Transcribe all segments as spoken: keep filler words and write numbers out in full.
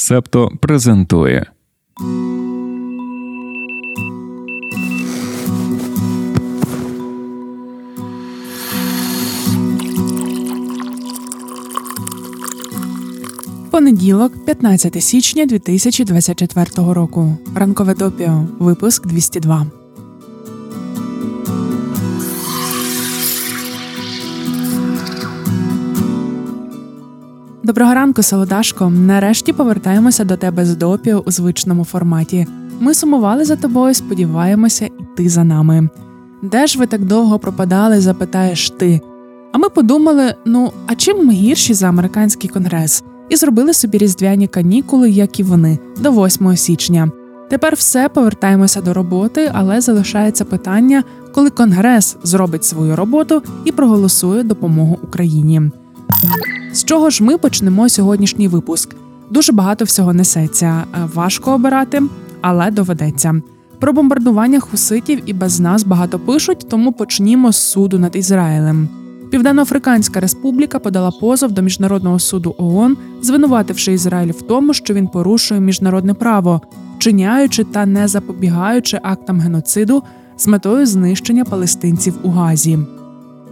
Себто презентує. Понеділок, п'ятнадцяте січня дві тисячі двадцять четвертого року. Ранкове допіо. Випуск двісті два. Доброго ранку, Солодашко. Нарешті повертаємося до тебе з допіо у звичному форматі. Ми сумували за тобою, сподіваємося, і ти за нами. Де ж ви так довго пропадали, запитаєш ти. А ми подумали, ну, а чим ми гірші за американський конгрес? І зробили собі різдвяні канікули, як і вони, до восьмого січня. Тепер все, повертаємося до роботи, але залишається питання, коли Конгрес зробить свою роботу і проголосує допомогу Україні. З чого ж ми почнемо сьогоднішній випуск? Дуже багато всього несеться, важко обирати, але доведеться. Про бомбардування хуситів і без нас багато пишуть, тому почнімо з суду над Ізраїлем. Південноафриканська республіка подала позов до Міжнародного суду ООН, звинувативши Ізраїль в тому, що він порушує міжнародне право, вчиняючи та не запобігаючи актам геноциду з метою знищення палестинців у Газі.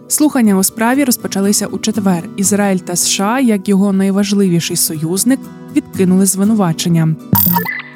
Слухання у справі розпочалися у четвер. Ізраїль та США, як його найважливіший союзник, відкинули звинувачення.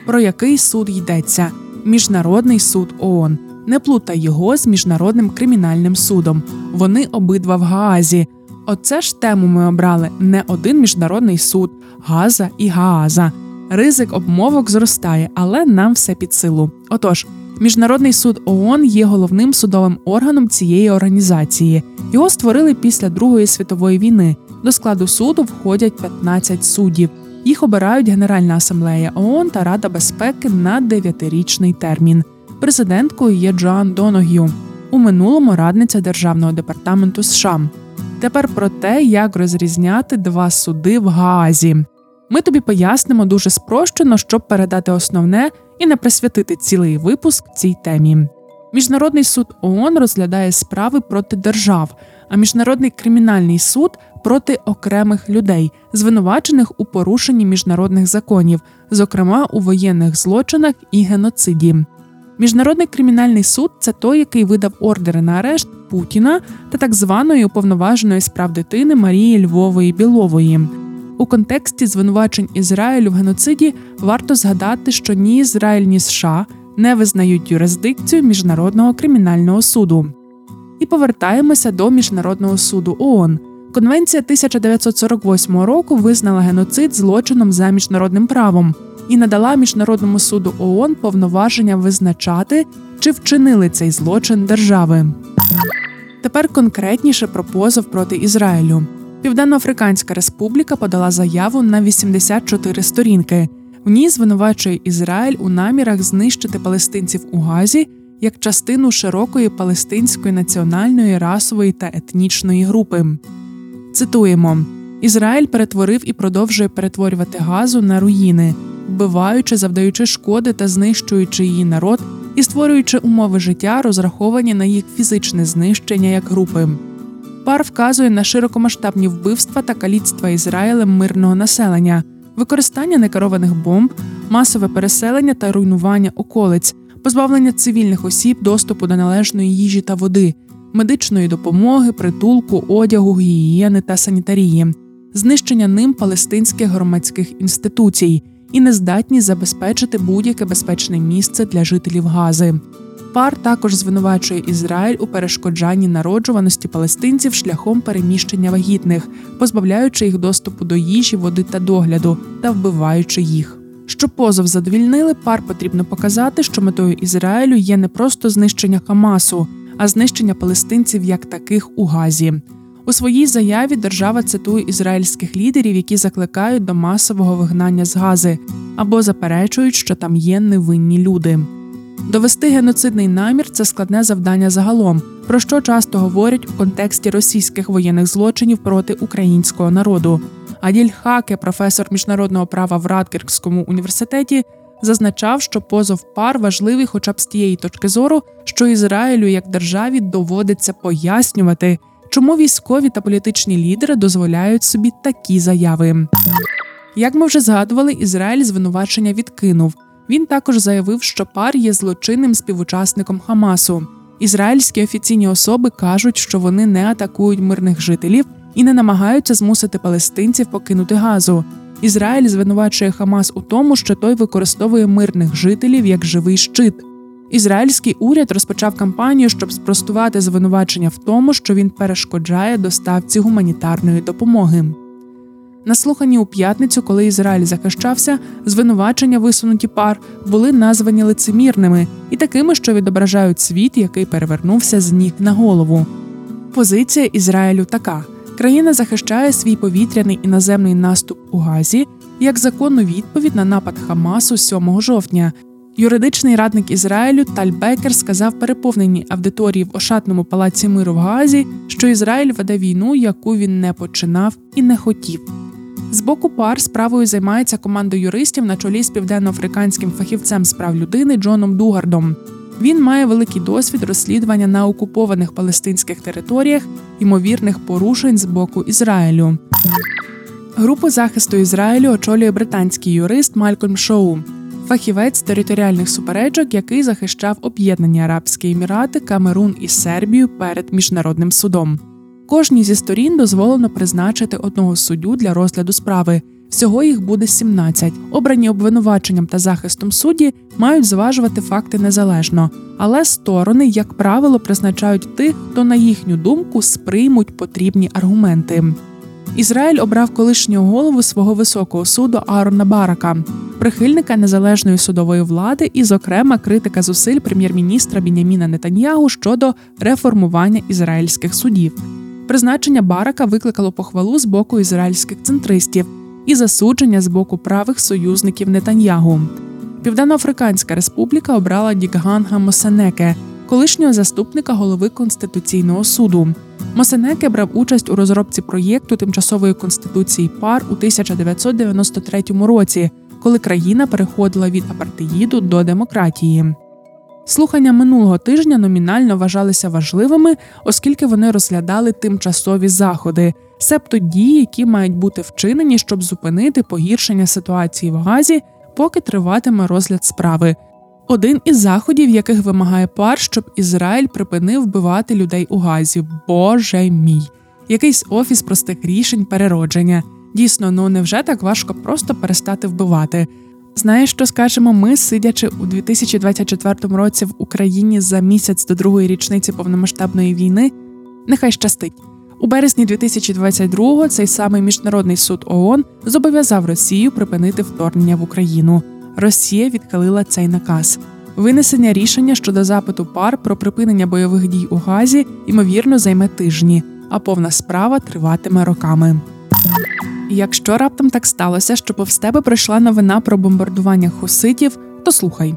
Про який суд йдеться? Міжнародний суд ООН. Не плутай його з Міжнародним кримінальним судом. Вони обидва в Гаазі. Оце ж тему ми обрали. Не один міжнародний суд. Газа і Гааза. Ризик обмовок зростає, але нам все під силу. Отож, Міжнародний суд ООН є головним судовим органом цієї організації. Його створили після Другої світової війни. До складу суду входять п'ятнадцять суддів. Їх обирають Генеральна асамблея ООН та Рада безпеки на дев'ятирічний термін. Президенткою є Джоан Доног'ю, у минулому радниця Державного департаменту США. Тепер про те, як розрізняти два суди в Гаазі. Ми тобі пояснимо дуже спрощено, щоб передати основне і не присвятити цілий випуск цій темі. Міжнародний суд ООН розглядає справи проти держав, а Міжнародний кримінальний суд – проти окремих людей, звинувачених у порушенні міжнародних законів, зокрема у воєнних злочинах і геноциді. Міжнародний кримінальний суд – це той, який видав ордери на арешт Путіна та так званої уповноваженої з прав дитини Марії Львової-Білової. У контексті звинувачень Ізраїлю в геноциді варто згадати, що ні Ізраїль, ні США не визнають юрисдикцію Міжнародного кримінального суду. І повертаємося до Міжнародного суду ООН. Конвенція тисяча дев'ятсот сорок восьмого року визнала геноцид злочином за міжнародним правом і надала Міжнародному суду ООН повноваження визначати, чи вчинили цей злочин держави. Тепер конкретніше про позов проти Ізраїлю. Південноафриканська республіка подала заяву на вісімдесят чотири сторінки. В ній звинувачує Ізраїль у намірах знищити палестинців у Газі як частину широкої палестинської національної, расової та етнічної групи. Цитуємо. «Ізраїль перетворив і продовжує перетворювати Газу на руїни, вбиваючи, завдаючи шкоди та знищуючи її народ і створюючи умови життя, розраховані на їх фізичне знищення як групи. Пар вказує на широкомасштабні вбивства та каліцтва Ізраїлем мирного населення, використання некерованих бомб, масове переселення та руйнування околиць, позбавлення цивільних осіб доступу до належної їжі та води, медичної допомоги, притулку, одягу, гігієни та санітарії, знищення ним палестинських громадських інституцій і нездатність забезпечити будь-яке безпечне місце для жителів Гази. Пар також звинувачує Ізраїль у перешкоджанні народжуваності палестинців шляхом переміщення вагітних, позбавляючи їх доступу до їжі, води та догляду, та вбиваючи їх. Щоб позов задовільнили, пар потрібно показати, що метою Ізраїлю є не просто знищення Хамасу, а знищення палестинців як таких у Газі. У своїй заяві держава цитує ізраїльських лідерів, які закликають до масового вигнання з Гази, або заперечують, що там є невинні люди. Довести геноцидний намір – це складне завдання загалом, про що часто говорять у контексті російських воєнних злочинів проти українського народу. Адель Хаке, професор міжнародного права в Радгірському університеті, зазначав, що позов пар важливий хоча б з тієї точки зору, що Ізраїлю як державі доводиться пояснювати, чому військові та політичні лідери дозволяють собі такі заяви. Як ми вже згадували, Ізраїль звинувачення відкинув. Він також заявив, що пар є злочинним співучасником Хамасу. Ізраїльські офіційні особи кажуть, що вони не атакують мирних жителів і не намагаються змусити палестинців покинути Газу. Ізраїль звинувачує Хамас у тому, що той використовує мирних жителів як живий щит. Ізраїльський уряд розпочав кампанію, щоб спростувати звинувачення в тому, що він перешкоджає доставці гуманітарної допомоги. На слуханні у п'ятницю, коли Ізраїль захищався, звинувачення, висунуті пар, були названі лицемірними і такими, що відображають світ, який перевернувся з ніг на голову. Позиція Ізраїлю така. Країна захищає свій повітряний і наземний наступ у Газі як законну відповідь на напад Хамасу сьомого жовтня. Юридичний радник Ізраїлю Таль Бекер сказав переповненій аудиторії в Ошатному палаці миру в Газі, що Ізраїль веде війну, яку він не починав і не хотів. З боку пар справою займається команда юристів на чолі з південноафриканським фахівцем з прав людини Джоном Дугардом. Він має великий досвід розслідування на окупованих палестинських територіях ймовірних порушень з боку Ізраїлю. Групу захисту Ізраїлю очолює британський юрист Малькольм Шоу, фахівець територіальних суперечок, який захищав Об'єднані Арабські Емірати, Камерун і Сербію перед Міжнародним судом. Кожній зі сторін дозволено призначити одного суддю для розгляду справи. Всього їх буде сімнадцять. Обрані обвинуваченням та захистом судді мають зважувати факти незалежно. Але сторони, як правило, призначають тих, хто, на їхню думку, сприймуть потрібні аргументи. Ізраїль обрав колишнього голову свого високого суду Аарона Барака, прихильника незалежної судової влади і, зокрема, критика зусиль прем'єр-міністра Біньяміна Нетаньягу щодо реформування ізраїльських судів. Призначення Барака викликало похвалу з боку ізраїльських центристів і засудження з боку правих союзників Нетаньягу. Південноафриканська республіка обрала Дігганга Мосенеке, колишнього заступника голови Конституційного суду. Мосенеке брав участь у розробці проєкту тимчасової конституції пар у тисяча дев'ятсот дев'яносто третьому році, коли країна переходила від апартеїду до демократії. Слухання минулого тижня номінально вважалися важливими, оскільки вони розглядали тимчасові заходи, себто дії, які мають бути вчинені, щоб зупинити погіршення ситуації в Газі, поки триватиме розгляд справи. Один із заходів, яких вимагає пар, щоб Ізраїль припинив вбивати людей у Газі. Боже мій! Якийсь офіс простих рішень переродження. Дійсно, ну невже так важко просто перестати вбивати? Знаєш, що скажемо ми, сидячи у дві тисячі двадцять четвертому році в Україні за місяць до другої річниці повномасштабної війни? Нехай щастить. У березні дві тисячі двадцять другого цей самий Міжнародний суд ООН зобов'язав Росію припинити вторгнення в Україну. Росія відхилила цей наказ. Винесення рішення щодо запиту пар про припинення бойових дій у Газі, ймовірно, займе тижні, а повна справа триватиме роками. Якщо раптом так сталося, що повз тебе прийшла новина про бомбардування хуситів, то слухай.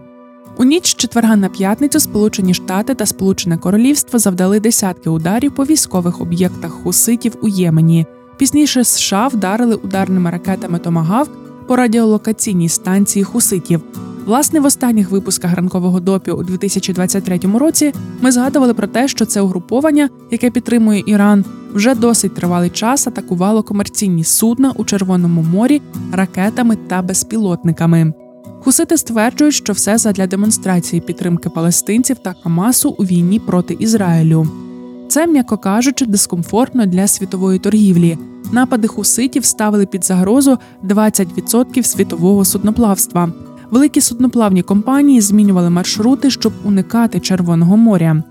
У ніч з четверга на п'ятницю Сполучені Штати та Сполучене Королівство завдали десятки ударів по військових об'єктах хуситів у Ємені. Пізніше США вдарили ударними ракетами «Томагавк» по радіолокаційній станції хуситів. Власне, в останніх випусках «Ранкового допіо» у дві тисячі двадцять третьому році ми згадували про те, що це угруповання, яке підтримує Іран, вже досить тривалий час атакувало комерційні судна у Червоному морі ракетами та безпілотниками. Хусити стверджують, що все задля демонстрації підтримки палестинців та Хамасу у війні проти Ізраїлю. Це, м'яко кажучи, дискомфортно для світової торгівлі. Напади хуситів ставили під загрозу двадцять відсотків світового судноплавства. Великі судноплавні компанії змінювали маршрути, щоб уникати Червоного моря.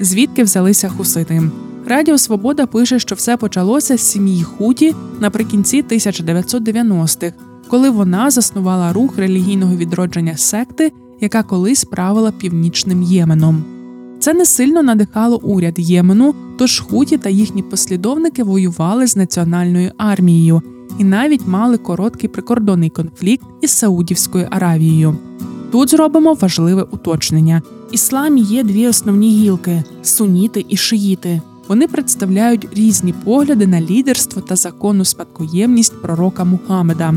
Звідки взялися хусити? Радіо «Свобода» пише, що все почалося з сім'ї Хуті наприкінці тисяча дев'ятсот дев'яностих, коли вона заснувала рух релігійного відродження секти, яка колись правила північним Єменом. Це не сильно надихало уряд Ємену, тож Хуті та їхні послідовники воювали з національною армією і навіть мали короткий прикордонний конфлікт із Саудівською Аравією. Тут зробимо важливе уточнення. В ісламі є дві основні гілки – суніти і шиїти. Вони представляють різні погляди на лідерство та законну спадкоємність пророка Мухаммеда.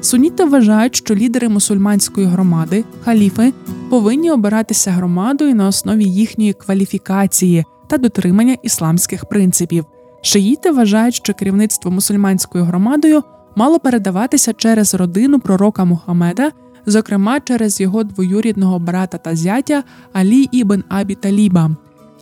Суніти вважають, що лідери мусульманської громади, халіфи, повинні обиратися громадою на основі їхньої кваліфікації та дотримання ісламських принципів. Шиїти вважають, що керівництво мусульманською громадою мало передаватися через родину пророка Мухаммеда, зокрема через його двоюрідного брата та зятя Алі Ібн Абі Таліба.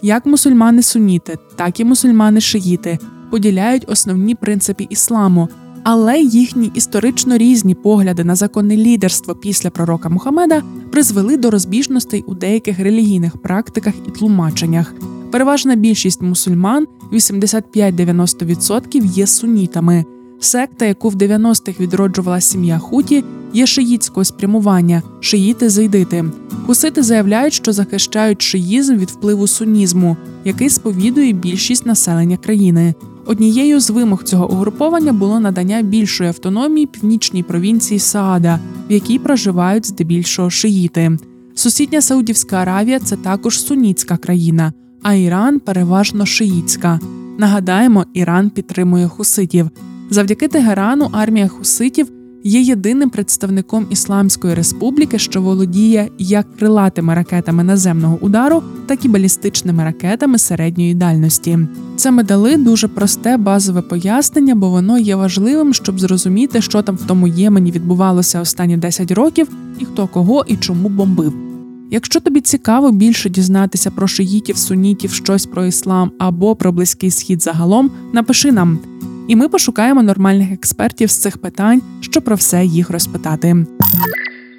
Як мусульмани-суніти, так і мусульмани-шиїти поділяють основні принципи ісламу, але їхні історично різні погляди на законне лідерство після пророка Мухаммеда призвели до розбіжностей у деяких релігійних практиках і тлумаченнях. Переважна більшість мусульман, вісімдесят п'ять - дев'яносто відсотків, є сунітами. Секта, яку в дев'яностих відроджувала сім'я Хуті, є шиїтського спрямування – шиїти-зайдити. Хусити заявляють, що захищають шиїзм від впливу сунізму, який сповідує більшість населення країни. Однією з вимог цього угруповання було надання більшої автономії північній провінції Саада, в якій проживають здебільшого шиїти. Сусідня Саудівська Аравія – це також сунітська країна, а Іран – переважно шиїтська. Нагадаємо, Іран підтримує хуситів. Завдяки Тегерану армія хуситів є єдиним представником Ісламської республіки, що володіє як крилатими ракетами наземного удару, так і балістичними ракетами середньої дальності. Це ми дали дуже просте базове пояснення, бо воно є важливим, щоб зрозуміти, що там в тому Ємені відбувалося останні десять років, і хто кого і чому бомбив. Якщо тобі цікаво більше дізнатися про шиїтів, сунітів, щось про іслам або про Близький Схід загалом, напиши нам. І ми пошукаємо нормальних експертів з цих питань, що про все їх розпитати.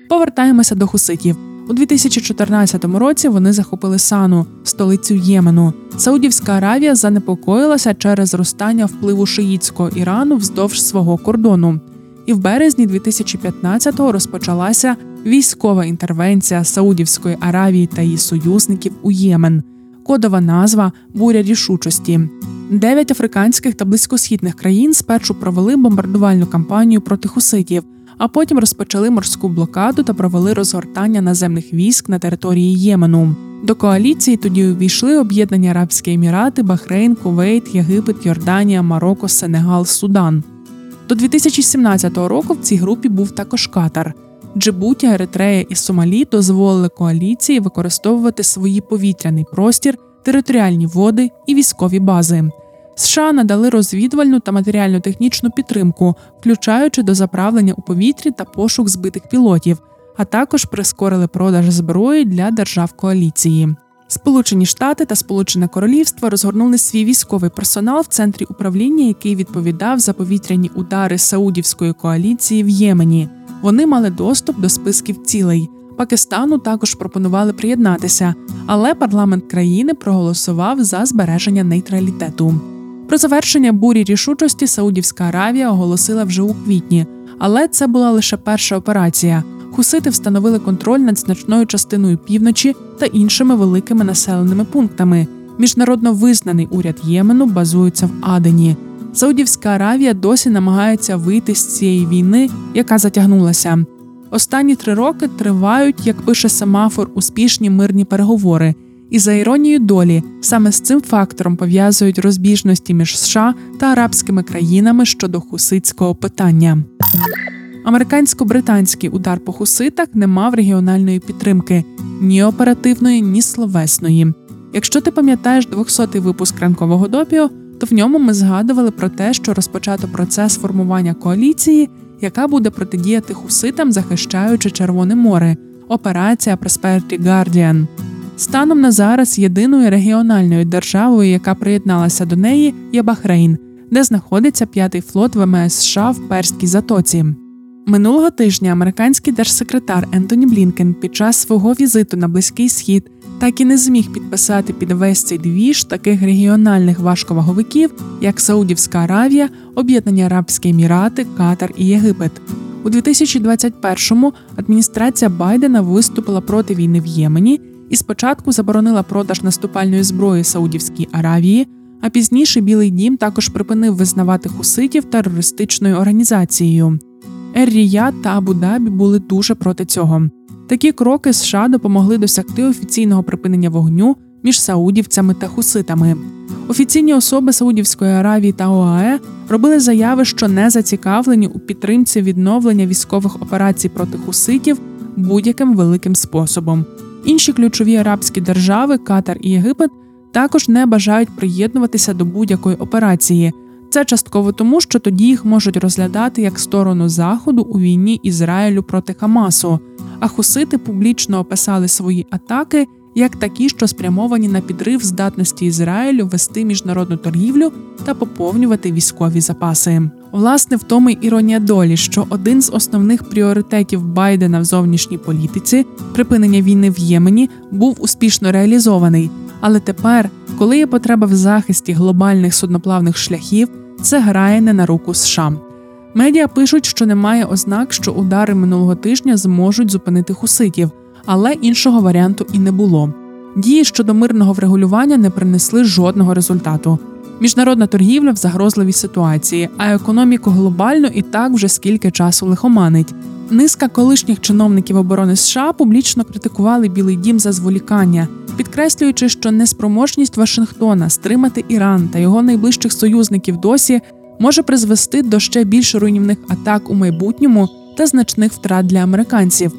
Повертаємося до хуситів. У дві тисячі чотирнадцятому році вони захопили Сану, столицю Ємену. Саудівська Аравія занепокоїлася через зростання впливу шиїтського Ірану вздовж свого кордону. І в березні дві тисячі п'ятнадцятого розпочалася військова інтервенція Саудівської Аравії та її союзників у Ємен. Кодова назва «Буря рішучості». Дев'ять африканських та близькосхідних країн спершу провели бомбардувальну кампанію проти хуситів, а потім розпочали морську блокаду та провели розгортання наземних військ на території Ємену. До коаліції тоді увійшли Об'єднані Арабські Емірати, Бахрейн, Кувейт, Єгипет, Йорданія, Марокко, Сенегал, Судан. До дві тисячі сімнадцятого року в цій групі був також Катар. Джибуті, Еритрея і Сомалі дозволили коаліції використовувати свої повітряний простір, територіальні води і військові бази. США надали розвідувальну та матеріально-технічну підтримку, включаючи дозаправлення у повітрі та пошук збитих пілотів, а також прискорили продаж зброї для держав коаліції. Сполучені Штати та Сполучене Королівство розгорнули свій військовий персонал в центрі управління, який відповідав за повітряні удари Саудівської коаліції в Ємені. Вони мали доступ до списків цілей. Пакистану також пропонували приєднатися, але парламент країни проголосував за збереження нейтралітету. Про завершення бурі рішучості Саудівська Аравія оголосила вже у квітні, але це була лише перша операція. Хусити встановили контроль над значною частиною півночі та іншими великими населеними пунктами. Міжнародно визнаний уряд Ємену базується в Адені. Саудівська Аравія досі намагається вийти з цієї війни, яка затягнулася. Останні три роки тривають, як пише Семафор, успішні мирні переговори. І за іронією долі, саме з цим фактором пов'язують розбіжності між США та арабськими країнами щодо хуситського питання. Американсько-британський удар по хуситах не мав регіональної підтримки – ні оперативної, ні словесної. Якщо ти пам'ятаєш двохсотий випуск «Ранкового допіо», то в ньому ми згадували про те, що розпочато процес формування коаліції, яка буде протидіяти хуситам, захищаючи Червоне море – операція «Prosperity Guardian». Станом на зараз єдиною регіональною державою, яка приєдналася до неї, є Бахрейн, де знаходиться п'ятий флот ВМС США в Перській затоці. Минулого тижня американський держсекретар Ентоні Блінкен під час свого візиту на Близький Схід так і не зміг підписати під весь цей двіж таких регіональних важковаговиків, як Саудівська Аравія, Об'єднані Арабські Емірати, Катар і Єгипет. У дві тисячі двадцять першому адміністрація Байдена виступила проти війни в Ємені і спочатку заборонила продаж наступальної зброї Саудівській Аравії, а пізніше Білий дім також припинив визнавати хуситів терористичною організацією. Ер-Ріяд та Абу-Дабі були дуже проти цього. Такі кроки США допомогли досягти офіційного припинення вогню між саудівцями та хуситами. Офіційні особи Саудівської Аравії та ОАЕ робили заяви, що не зацікавлені у підтримці відновлення військових операцій проти хуситів будь-яким великим способом. Інші ключові арабські держави, Катар і Єгипет, також не бажають приєднуватися до будь-якої операції. Це частково тому, що тоді їх можуть розглядати як сторону Заходу у війні Ізраїлю проти Хамасу, а хусити публічно описали свої атаки як такі, що спрямовані на підрив здатності Ізраїлю вести міжнародну торгівлю та поповнювати військові запаси. Власне, в тому й іронія долі, що один з основних пріоритетів Байдена в зовнішній політиці – припинення війни в Ємені – був успішно реалізований. Але тепер, коли є потреба в захисті глобальних судноплавних шляхів, це грає не на руку США. Медіа пишуть, що немає ознак, що удари минулого тижня зможуть зупинити хуситів, але іншого варіанту і не було. Дії щодо мирного врегулювання не принесли жодного результату. Міжнародна торгівля в загрозливій ситуації, а економіку глобально і так вже скільки часу лихоманить. Низка колишніх чиновників оборони США публічно критикували Білий дім за зволікання, підкреслюючи, що неспроможність Вашингтона стримати Іран та його найближчих союзників досі може призвести до ще більш руйнівних атак у майбутньому та значних втрат для американців.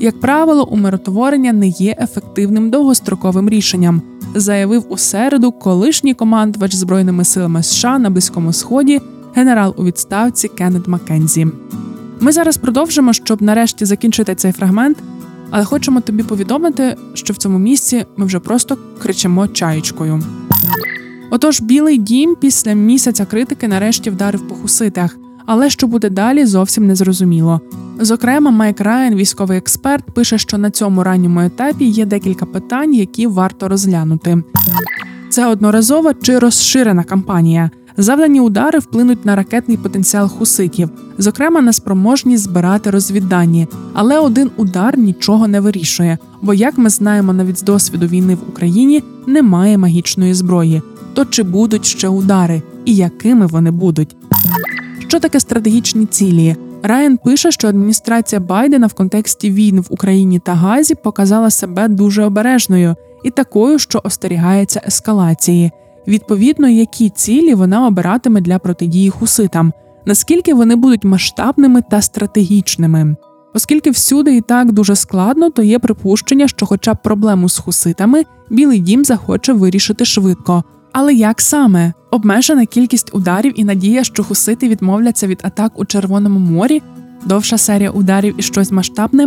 Як правило, умиротворення не є ефективним довгостроковим рішенням, заявив у середу колишній командувач Збройними силами США на Близькому Сході генерал у відставці Кеннет Маккензі. Ми зараз продовжимо, щоб нарешті закінчити цей фрагмент, але хочемо тобі повідомити, що в цьому місці ми вже просто кричимо чаєчкою. Отож, Білий дім після місяця критики нарешті вдарив по хуситах, але що буде далі, зовсім не зрозуміло. Зокрема, Майк Райан, військовий експерт, пише, що на цьому ранньому етапі є декілька питань, які варто розглянути. Це одноразова чи розширена кампанія? Завдані удари вплинуть на ракетний потенціал хуситів, зокрема на спроможність збирати розвіддані. Але один удар нічого не вирішує, бо, як ми знаємо навіть з досвіду війни в Україні, немає магічної зброї. То чи будуть ще удари? І якими вони будуть? Що таке стратегічні цілі? Райан пише, що адміністрація Байдена в контексті війн в Україні та Газі показала себе дуже обережною і такою, що остерігається ескалації. Відповідно, які цілі вона обиратиме для протидії хуситам, наскільки вони будуть масштабними та стратегічними. Оскільки всюди і так дуже складно, то є припущення, що хоча б проблему з хуситами Білий дім захоче вирішити швидко. Але як саме? Обмежена кількість ударів і надія, що хусити відмовляться від атак у Червоному морі? Довша серія ударів і щось масштабне?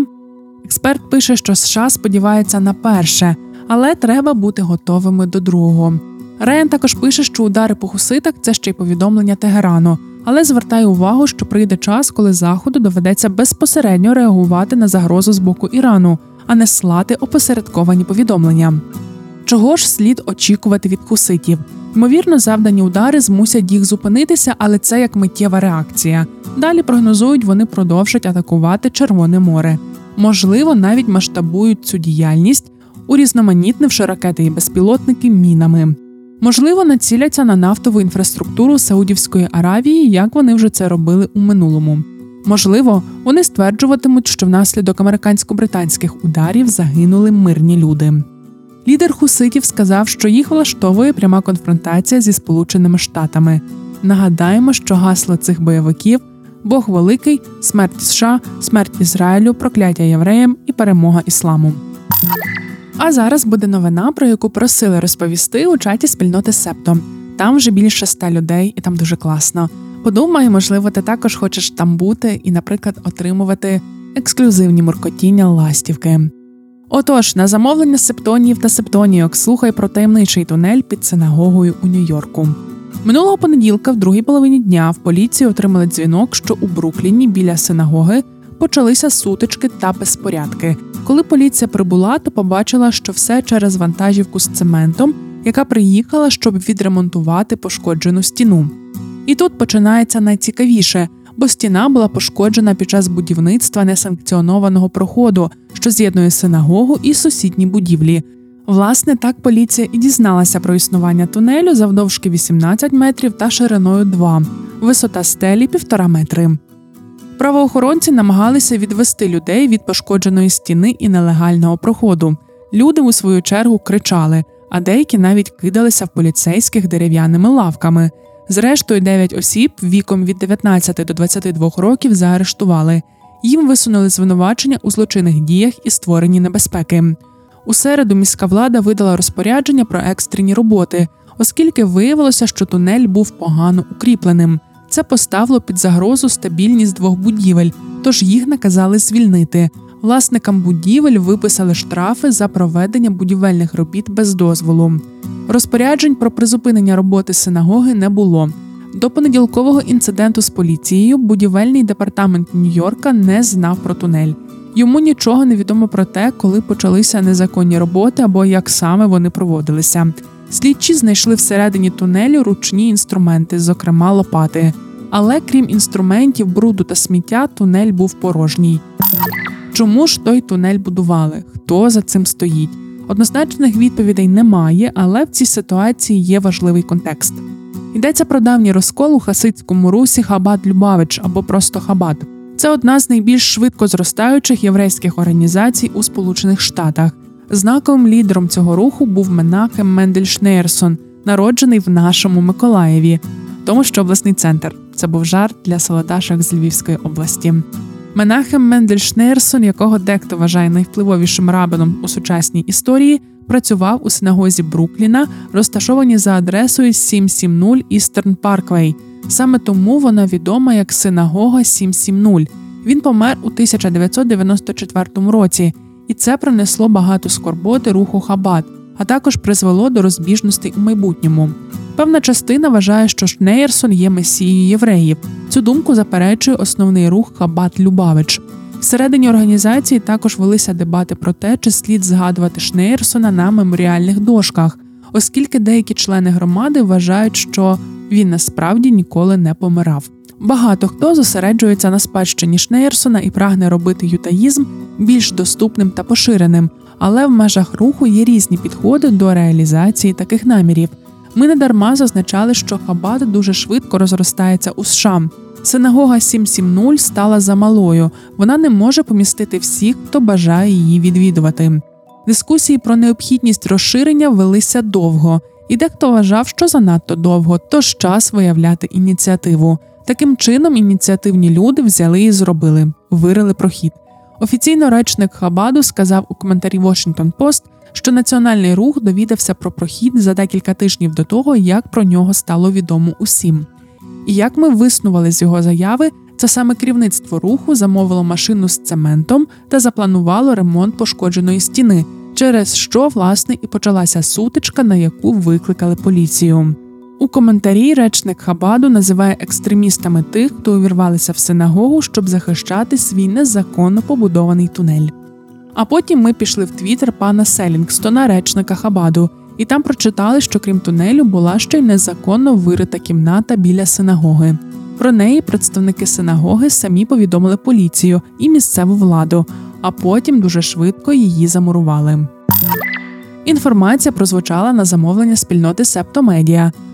Експерт пише, що США сподівається на перше, але треба бути готовими до другого. Райан також пише, що удари по хуситах – це ще й повідомлення Тегерану, але звертає увагу, що прийде час, коли Заходу доведеться безпосередньо реагувати на загрозу з боку Ірану, а не слати опосередковані повідомлення. Чого ж слід очікувати від хуситів? Ймовірно, завдані удари змусять їх зупинитися, але це як миттєва реакція. Далі прогнозують, вони продовжать атакувати Червоне море. Можливо, навіть масштабують цю діяльність, урізноманітнивши ракети і безпілотники мінами. Можливо, націляться на нафтову інфраструктуру Саудівської Аравії, як вони вже це робили у минулому. Можливо, вони стверджуватимуть, що внаслідок американсько-британських ударів загинули мирні люди. Лідер хуситів сказав, що їх влаштовує пряма конфронтація зі Сполученими Штатами. Нагадаємо, що гасло цих бойовиків – «Бог великий», «Смерть США», «Смерть Ізраїлю», «Прокляття євреям» і «Перемога ісламу». А зараз буде новина, про яку просили розповісти у чаті спільноти «Себто». Там вже більше ста людей і там дуже класно. Подумай, можливо, ти також хочеш там бути і, наприклад, отримувати ексклюзивні муркотіння ластівки. Отож, на замовлення септонів та септонійок слухай про таємничий тунель під синагогою у Нью-Йорку. Минулого понеділка в другій половині дня в поліції отримали дзвінок, що у Брукліні біля синагоги почалися сутички та безпорядки. Коли поліція прибула, то побачила, що все через вантажівку з цементом, яка приїхала, щоб відремонтувати пошкоджену стіну. І тут починається найцікавіше, бо стіна була пошкоджена під час будівництва несанкціонованого проходу, що з'єднує синагогу і сусідні будівлі. Власне, так поліція і дізналася про існування тунелю завдовжки вісімнадцять метрів та шириною два, висота стелі – півтора метри. Правоохоронці намагалися відвести людей від пошкодженої стіни і нелегального проходу. Люди, у свою чергу, кричали, а деякі навіть кидалися в поліцейських дерев'яними лавками. Зрештою, дев'ять осіб віком від дев'ятнадцяти до двадцяти двох років заарештували. Їм висунули звинувачення у злочинних діях і створенні небезпеки. У середу міська влада видала розпорядження про екстрені роботи, оскільки виявилося, що тунель був погано укріпленим. Це поставило під загрозу стабільність двох будівель, тож їх наказали звільнити. Власникам будівель виписали штрафи за проведення будівельних робіт без дозволу. Розпоряджень про призупинення роботи синагоги не було. До понеділкового інциденту з поліцією будівельний департамент Нью-Йорка не знав про тунель. Йому нічого не відомо про те, коли почалися незаконні роботи або як саме вони проводилися. Слідчі знайшли всередині тунелю ручні інструменти, зокрема лопати. Але крім інструментів, бруду та сміття, тунель був порожній. Чому ж той тунель будували? Хто за цим стоїть? Однозначних відповідей немає, але в цій ситуації є важливий контекст. Йдеться про давній розкол у хасидському русі Хабад-Любавич або просто Хабад. Це одна з найбільш швидко зростаючих єврейських організацій у Сполучених Штатах. Знаковим лідером цього руху був Менахем Мендель Шнеєрсон, народжений в нашому Миколаєві, тому що обласний центр. Це був жарт для солодашок з Львівської області. Менахем Мендель Шнеєрсон, якого дехто вважає найвпливовішим рабином у сучасній історії, працював у синагозі Брукліна, розташованій за адресою сімсот сімдесят Eastern Parkway. Саме тому вона відома як синагога сімсот сімдесят. Він помер у тисяча дев'ятсот дев'яносто четвертому році, і це принесло багато скорботи руху Хабад, а також призвело до розбіжностей у майбутньому. Певна частина вважає, що Шнеєрсон є месією євреїв. Цю думку заперечує основний рух Хабад-Любавич. Всередині організації також велися дебати про те, чи слід згадувати Шнеєрсона на меморіальних дошках, оскільки деякі члени громади вважають, що він насправді ніколи не помирав. Багато хто зосереджується на спадщині Шнеєрсона і прагне робити юдаїзм більш доступним та поширеним, але в межах руху є різні підходи до реалізації таких намірів. Ми недарма зазначали, що Хабад дуже швидко розростається у США. Синагога сімсот сімдесят стала замалою, вона не може помістити всіх, хто бажає її відвідувати. Дискусії про необхідність розширення велися довго, і дехто вважав, що занадто довго, тож час виявляти ініціативу. Таким чином ініціативні люди взяли і зробили – вирили прохід. Офіційно речник Хабаду сказав у коментарі Washington Post, що національний рух довідався про прохід за декілька тижнів до того, як про нього стало відомо усім. І як ми виснували з його заяви, це саме керівництво руху замовило машину з цементом та запланувало ремонт пошкодженої стіни, через що, власне, і почалася сутичка, на яку викликали поліцію. У коментарі речник Хабаду називає екстремістами тих, хто увірвалися в синагогу, щоб захищати свій незаконно побудований тунель. А потім ми пішли в твіттер пана Селінгстона, речника Хабаду, і там прочитали, що крім тунелю була ще й незаконно вирита кімната біля синагоги. Про неї представники синагоги самі повідомили поліцію і місцеву владу, а потім дуже швидко її замурували. Інформація прозвучала на замовлення спільноти Себто.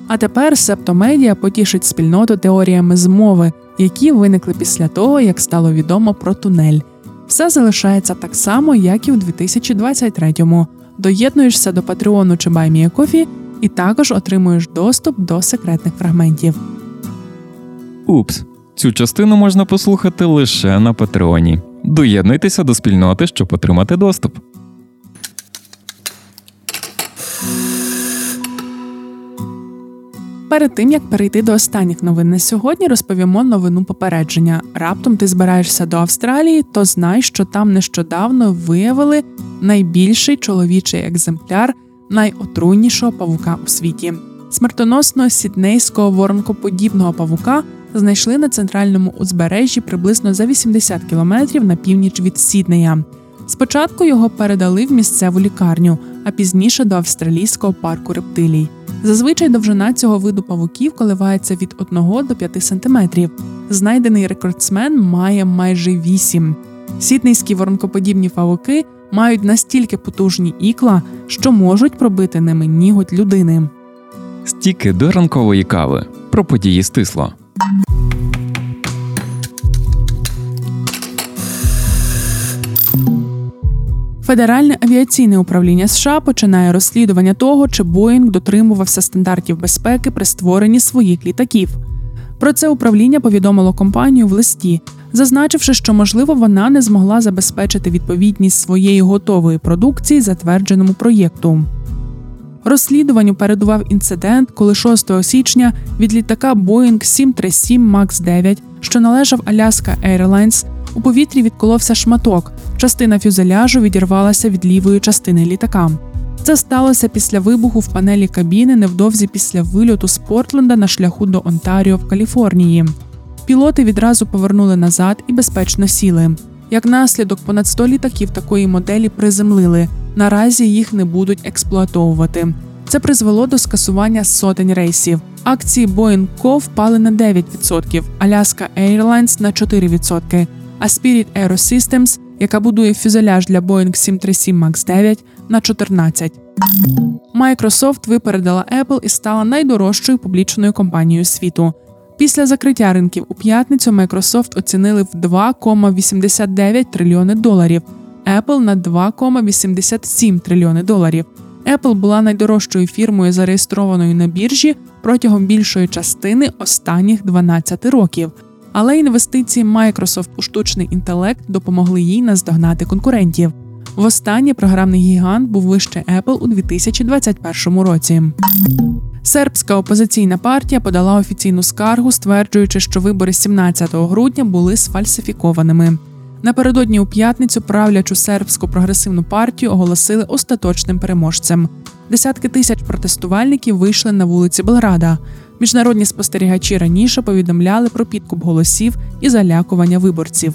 А тепер Себто потішить спільноту теоріями змови, які виникли після того, як стало відомо про тунель. Все залишається так само, як і в дві тисячі двадцять третьому. Доєднуєшся до Патреону чи BuyMeACoffee і також отримуєш доступ до секретних фрагментів. Упс, цю частину можна послухати лише на Патреоні. Доєднуйтеся до спільноти, щоб отримати доступ. Перед тим, як перейти до останніх новин на сьогодні, розповімо новину попередження. Раптом ти збираєшся до Австралії, то знай, що там нещодавно виявили найбільший чоловічий екземпляр найотруйнішого павука у світі. Смертоносного сіднейського воронкоподібного павука знайшли на центральному узбережжі приблизно за вісімдесят кілометрів на північ від Сіднея. Спочатку його передали в місцеву лікарню, а пізніше до австралійського парку рептилій. Зазвичай довжина цього виду павуків коливається від одного до п'яти сантиметрів. Знайдений рекордсмен має майже вісім. Сіднейські воронкоподібні павуки мають настільки потужні ікла, що можуть пробити ними ніготь людини. Стіки до ранкової кави. Про події стисло. Федеральне авіаційне управління США починає розслідування того, чи Боїнг дотримувався стандартів безпеки при створенні своїх літаків. Про це управління повідомило компанію в листі, зазначивши, що, можливо, вона не змогла забезпечити відповідність своєї готової продукції затвердженому проєкту. Розслідуванню передував інцидент, коли шостого січня від літака Боїнг сім тридцять сім Макс дев'ять, що належав Аляска Айрлайнс, у повітрі відколовся шматок, частина фюзеляжу відірвалася від лівої частини літака. Це сталося після вибуху в панелі кабіни невдовзі після вильоту з Портленда на шляху до Онтаріо в Каліфорнії. Пілоти відразу повернули назад і безпечно сіли. Як наслідок, понад сто літаків такої моделі приземлили. Наразі їх не будуть експлуатовувати. Це призвело до скасування сотень рейсів. Акції Boeing Co. впали на дев'ять відсотків, Alaska Airlines – на чотири відсотки, а Spirit Aerosystems, яка будує фюзеляж для Boeing сім тридцять сім Макс дев'ять, на чотирнадцять. Microsoft випередила Apple і стала найдорожчою публічною компанією світу. Після закриття ринків у п'ятницю Microsoft оцінили в два цілих вісімдесят дев'ять трильйони доларів, Apple – на два цілих вісімдесят сім трильйони доларів. Apple була найдорожчою фірмою, зареєстрованою на біржі протягом більшої частини останніх дванадцяти років. Але інвестиції Microsoft у штучний інтелект допомогли їй наздогнати конкурентів. Востаннє програмний гігант був вище Apple у дві тисячі двадцять першому році. Сербська опозиційна партія подала офіційну скаргу, стверджуючи, що вибори сімнадцятого грудня були сфальсифікованими. Напередодні у п'ятницю правлячу сербську прогресивну партію оголосили остаточним переможцем. Десятки тисяч протестувальників вийшли на вулиці Белграда. Міжнародні спостерігачі раніше повідомляли про підкуп голосів і залякування виборців.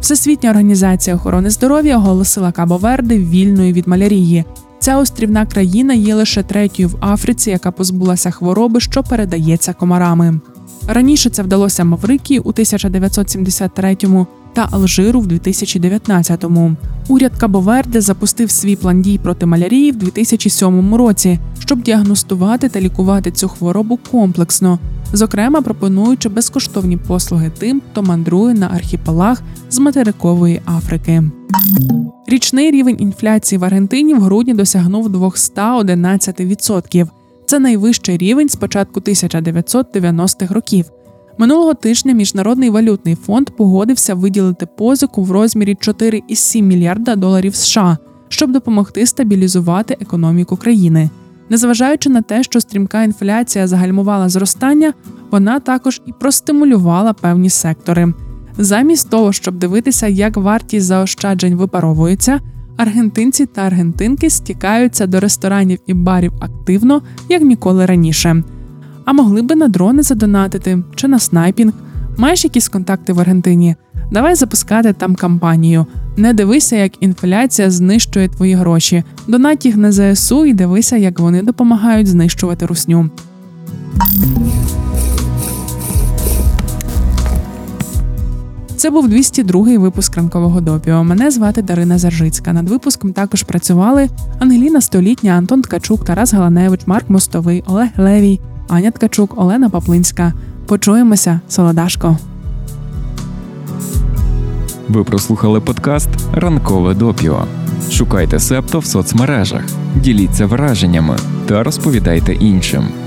Всесвітня організація охорони здоров'я оголосила Кабо-Верде вільною від малярії. Ця острівна країна є лише третьою в Африці, яка позбулася хвороби, що передається комарами. Раніше це вдалося Маврикії у тисяча дев'ятсот сімдесят третьому та Алжиру в дві тисячі дев'ятнадцятому. Уряд Кабо-Верде запустив свій план дій проти малярії в дві тисячі сьомому році, щоб діагностувати та лікувати цю хворобу комплексно, зокрема пропонуючи безкоштовні послуги тим, хто мандрує на архіпелаг з материкової Африки. Річний рівень інфляції в Аргентині в грудні досягнув двісті одинадцять відсотків. Це найвищий рівень з початку тисяча дев'ятсот дев'яностих років. Минулого тижня Міжнародний валютний фонд погодився виділити позику в розмірі чотири цілих сім мільярда доларів США, щоб допомогти стабілізувати економіку країни. Незважаючи на те, що стрімка інфляція загальмувала зростання, вона також і простимулювала певні сектори. Замість того, щоб дивитися, як вартість заощаджень випаровується, аргентинці та аргентинки стікаються до ресторанів і барів активно, як ніколи раніше. А могли би на дрони задонатити чи на снайпінг? Маєш якісь контакти в Аргентині? Давай запускати там кампанію. Не дивися, як інфляція знищує твої гроші. Донать їх на ЗСУ і дивися, як вони допомагають знищувати русню. Це був двісті другий випуск «Ранкового допіо». Мене звати Дарина Заржицька. Над випуском також працювали Ангеліна Столітня, Антон Ткачук, Тарас Галаневич, Марк Мостовий, Олег Левій, Аня Ткачук, Олена Паплинська. Почуємося, Солодашко! Ви прослухали подкаст «Ранкове допіо». Шукайте Себто в соцмережах, діліться враженнями та розповідайте іншим.